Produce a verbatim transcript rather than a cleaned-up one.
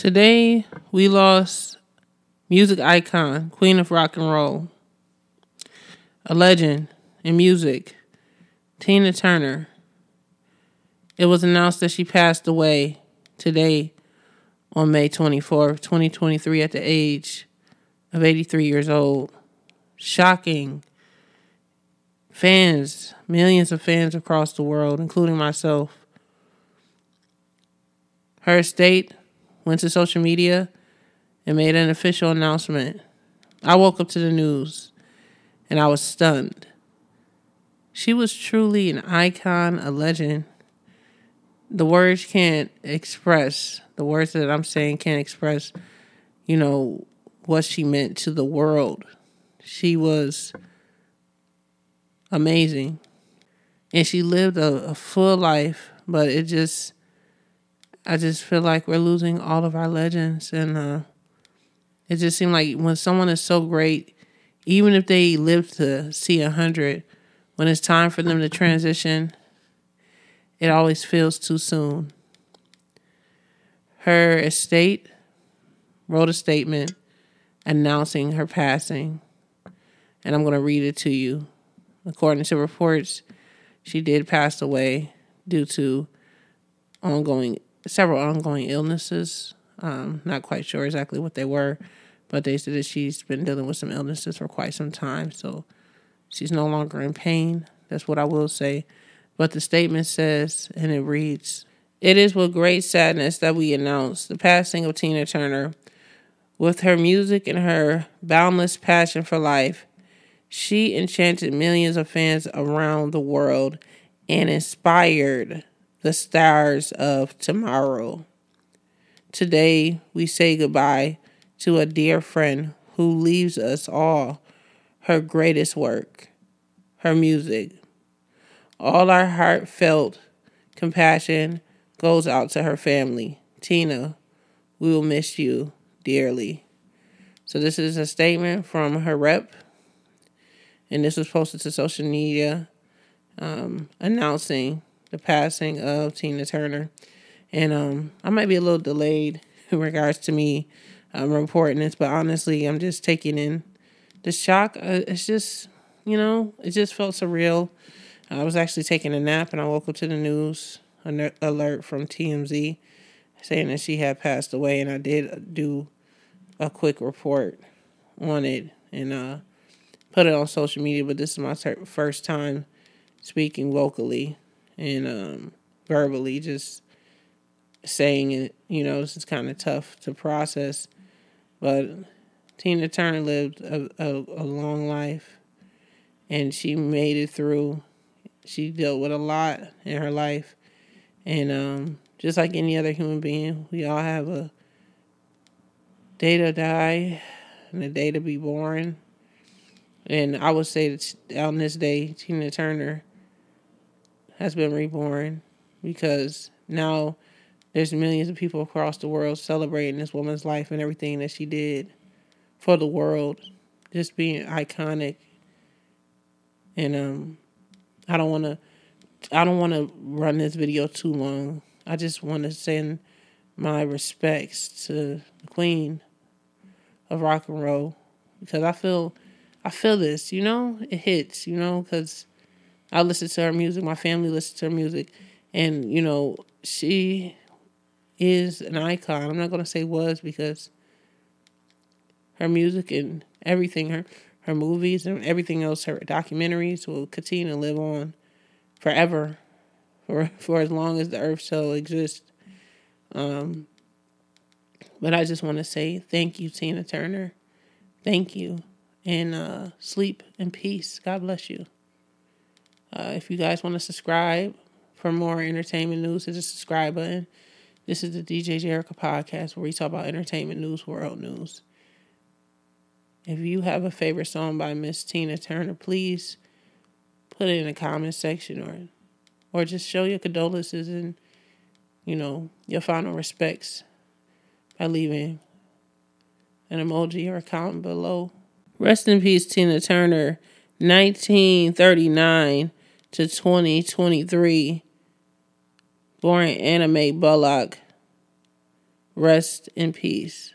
Today, we lost music icon, Queen of Rock and Roll, a legend in music, Tina Turner. It was announced that she passed away today on May twenty-fourth, twenty twenty-three, at the age of eighty-three years old. Shocking. Fans, millions of fans across the world, including myself. Her estate went to social media and made an official announcement. I woke up to the news and I was stunned. She was truly an icon, a legend. The words can't express, the words that I'm saying can't express, you know, what she meant to the world. She was amazing. And she lived a, a full life, but it just, I just feel like we're losing all of our legends. And uh, it just seemed like when someone is so great, even if they live to see a hundred, when it's time for them to transition, it always feels too soon. Her estate wrote a statement announcing her passing, and I'm going to read it to you. According to reports, she did pass away due to ongoing several ongoing illnesses. Um, not quite sure exactly what they were, but they said that she's been dealing with some illnesses for quite some time, so she's no longer in pain. That's what I will say. But the statement says, and it reads, "It is with great sadness that we announce the passing of Tina Turner. With her music and her boundless passion for life, she enchanted millions of fans around the world and inspired the stars of tomorrow. Today, we say goodbye to a dear friend who leaves us all her greatest work, her music. All our heartfelt compassion goes out to her family. Tina, we will miss you dearly." So this is a statement from her rep, and this was posted to social media, um, announcing the passing of Tina Turner. And um, I might be a little delayed in regards to me um, reporting this, but honestly, I'm just taking in the shock. Uh, it's just, you know, it just felt surreal. I was actually taking a nap and I woke up to the news alert from T M Z saying that she had passed away, and I did do a quick report on it and uh, put it on social media, but this is my first time speaking vocally and um, verbally, just saying it. You know, this is kind of tough to process, but Tina Turner lived a, a, a long life and she made it through. She dealt with a lot in her life. And um, just like any other human being, we all have a day to die and a day to be born. And I would say that on this day, Tina Turner has been reborn, because now there's millions of people across the world celebrating this woman's life and everything that she did for the world, just being iconic. And um. I don't want to I don't want to run this video too long. I just want to send my respects to the Queen of Rock and Roll, because I feel I feel this, you know? It hits, you know, cuz I listen to her music, my family listens to her music, and you know, she is an icon. I'm not going to say was, because her music and everything, her Her movies and everything else, her documentaries will continue to live on forever, for for as long as the earth shall exist. Um, but I just want to say thank you, Tina Turner. Thank you. And uh, sleep in peace. God bless you. Uh, if you guys want to subscribe for more entertainment news, hit the subscribe button. This is the D J Jerica podcast, where we talk about entertainment news, world news. If you have a favorite song by Miss Tina Turner, please put it in the comment section, or or just show your condolences and, you know, your final respects by leaving an emoji or a comment below. Rest in peace, Tina Turner, nineteen thirty-nine to twenty twenty-three. Born Anna Mae Bullock. Rest in peace.